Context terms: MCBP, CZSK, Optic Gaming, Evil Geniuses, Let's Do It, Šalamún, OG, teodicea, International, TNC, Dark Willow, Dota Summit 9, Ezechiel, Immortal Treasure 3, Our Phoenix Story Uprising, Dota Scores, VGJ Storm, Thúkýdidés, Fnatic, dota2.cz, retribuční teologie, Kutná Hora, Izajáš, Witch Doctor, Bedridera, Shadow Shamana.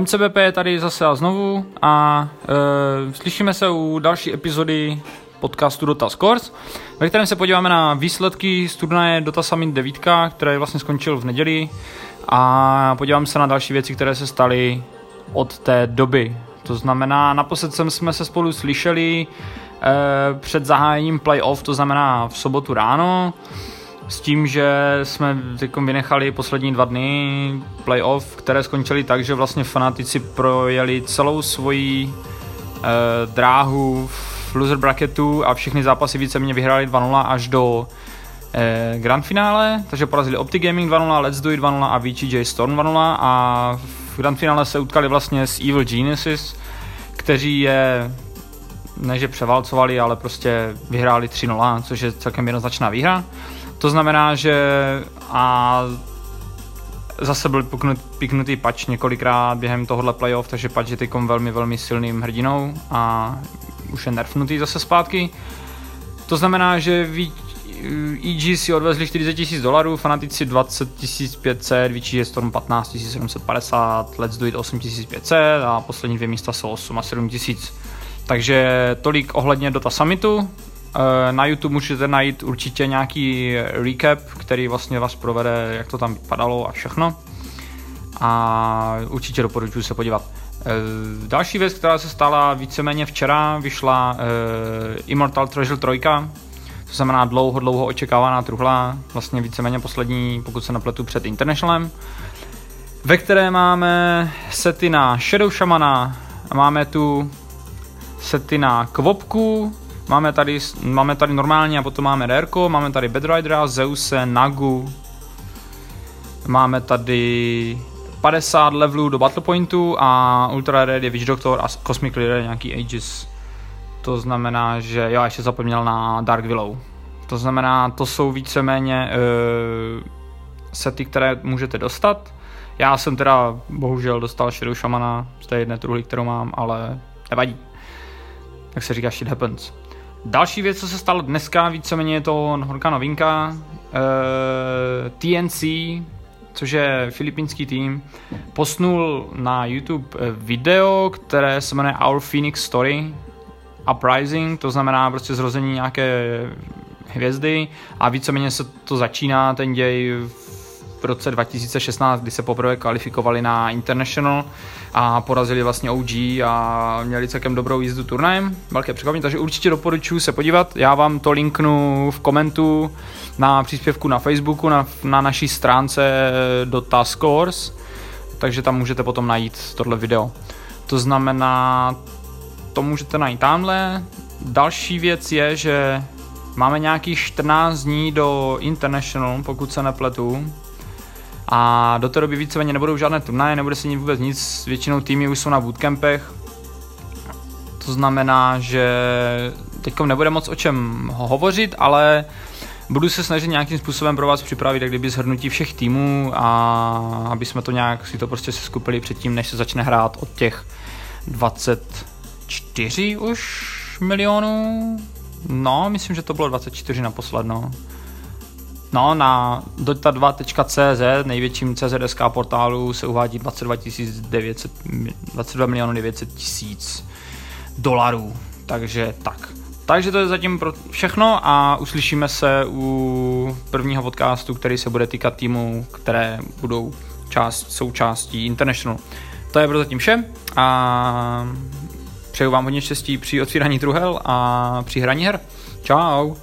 MCBP je tady zase a znovu a slyšíme se u další epizody podcastu Dota Scores, ve kterém se podíváme na výsledky z turnaje Dota Summit 9, který vlastně skončil v neděli, a podíváme se na další věci, které se staly od té doby. To znamená, naposled jsme se spolu slyšeli před zahájením playoff, to znamená v sobotu ráno, s tím, že jsme vynechali poslední dva dny playoff, které skončily tak, že vlastně fanatici projeli celou svoji dráhu v loser bracketu a všechny zápasy víceméně vyhráli 2-0 až do grand finále, takže porazili Optic Gaming 2-0, Let's Do It 2-0 a VGJ Storm 2-0 a v grand finále se utkali vlastně s Evil Geniuses, kteří je ne že převálcovali, ale prostě vyhráli 3-0, což je celkem jednoznačná výhra. To znamená, že a zase byl piknutý Patch několikrát během tohohle playoff, takže Patch je teďkom velmi, velmi silným hrdinou a už je nerfnutý zase zpátky. To znamená, že EG si odvezli $40,000, Fanatici $20,500, VGJ Storm $15,750, Let's Do It $8,500 a poslední dvě místa jsou 8 a 7 tisíc. Takže tolik ohledně Dota Summitu. Na YouTube můžete najít určitě nějaký recap, který vlastně vás provede, jak to tam vypadalo a všechno. A určitě doporučuji se podívat. Další věc, která se stala víceméně včera, vyšla Immortal Treasure 3, to znamená dlouho očekávaná truhla, vlastně víceméně poslední, pokud se nepletu, před Internationalem, ve které máme sety na Shadow Shamana, máme tu sety na Kvopku, máme tady normálně a potom máme Rerko, máme tady Bedridera, Zeuse, Nagu, máme tady 50 levelů do Battle Pointu a Ultra Red je Witch Doctor a Cosmic Leader nějaký Aegis. To znamená, že já ještě zapomněl na Dark Willow. To znamená, to jsou víceméně sety, které můžete dostat. Já jsem teda bohužel dostal Shadow Shamana z té jedné truhly, kterou mám, ale nevadí. Tak se říká shit happens. Další věc, co se stalo dneska, víceméně je to horká novinka. TNC, což je filipínský tým, posnul na YouTube video, které se jmenuje Our Phoenix Story Uprising, to znamená prostě zrození nějaké hvězdy, a víceméně se to začíná ten děj v roce 2016, kdy se poprvé kvalifikovali na International a porazili vlastně OG a měli celkem dobrou jízdu turnajem, velké překvapení, takže určitě doporučuji se podívat. Já vám to linknu v komentu na příspěvku na Facebooku, na naší stránce Dota Scores, takže tam můžete potom najít tohle video. To znamená, to můžete najít tamhle. Další věc je, že máme nějakých 14 dní do International, pokud se nepletu, a do té doby víceméně nebudou žádné turnaje, nebude se vůbec nic, většinou týmy už jsou na bootcampech. To znamená, že teďkom nebude moc o čem hovořit, ale budu se snažit nějakým způsobem pro vás připravit, jak kdyby shrnutí všech týmů, a aby jsme to nějak si to prostě seskupili předtím, než se začne hrát od těch 24 už milionů. No, myslím, že to bylo 24 naposledno. No, na dota2.cz, největším CZSK portálu, se uvádí 22 900 000 $, takže tak. Takže to je zatím pro všechno a uslyšíme se u prvního podcastu, který se bude týkat týmů, které budou součástí International. To je pro zatím vše a přeju vám hodně štěstí při otvírání truhel a při hraní her. Čau!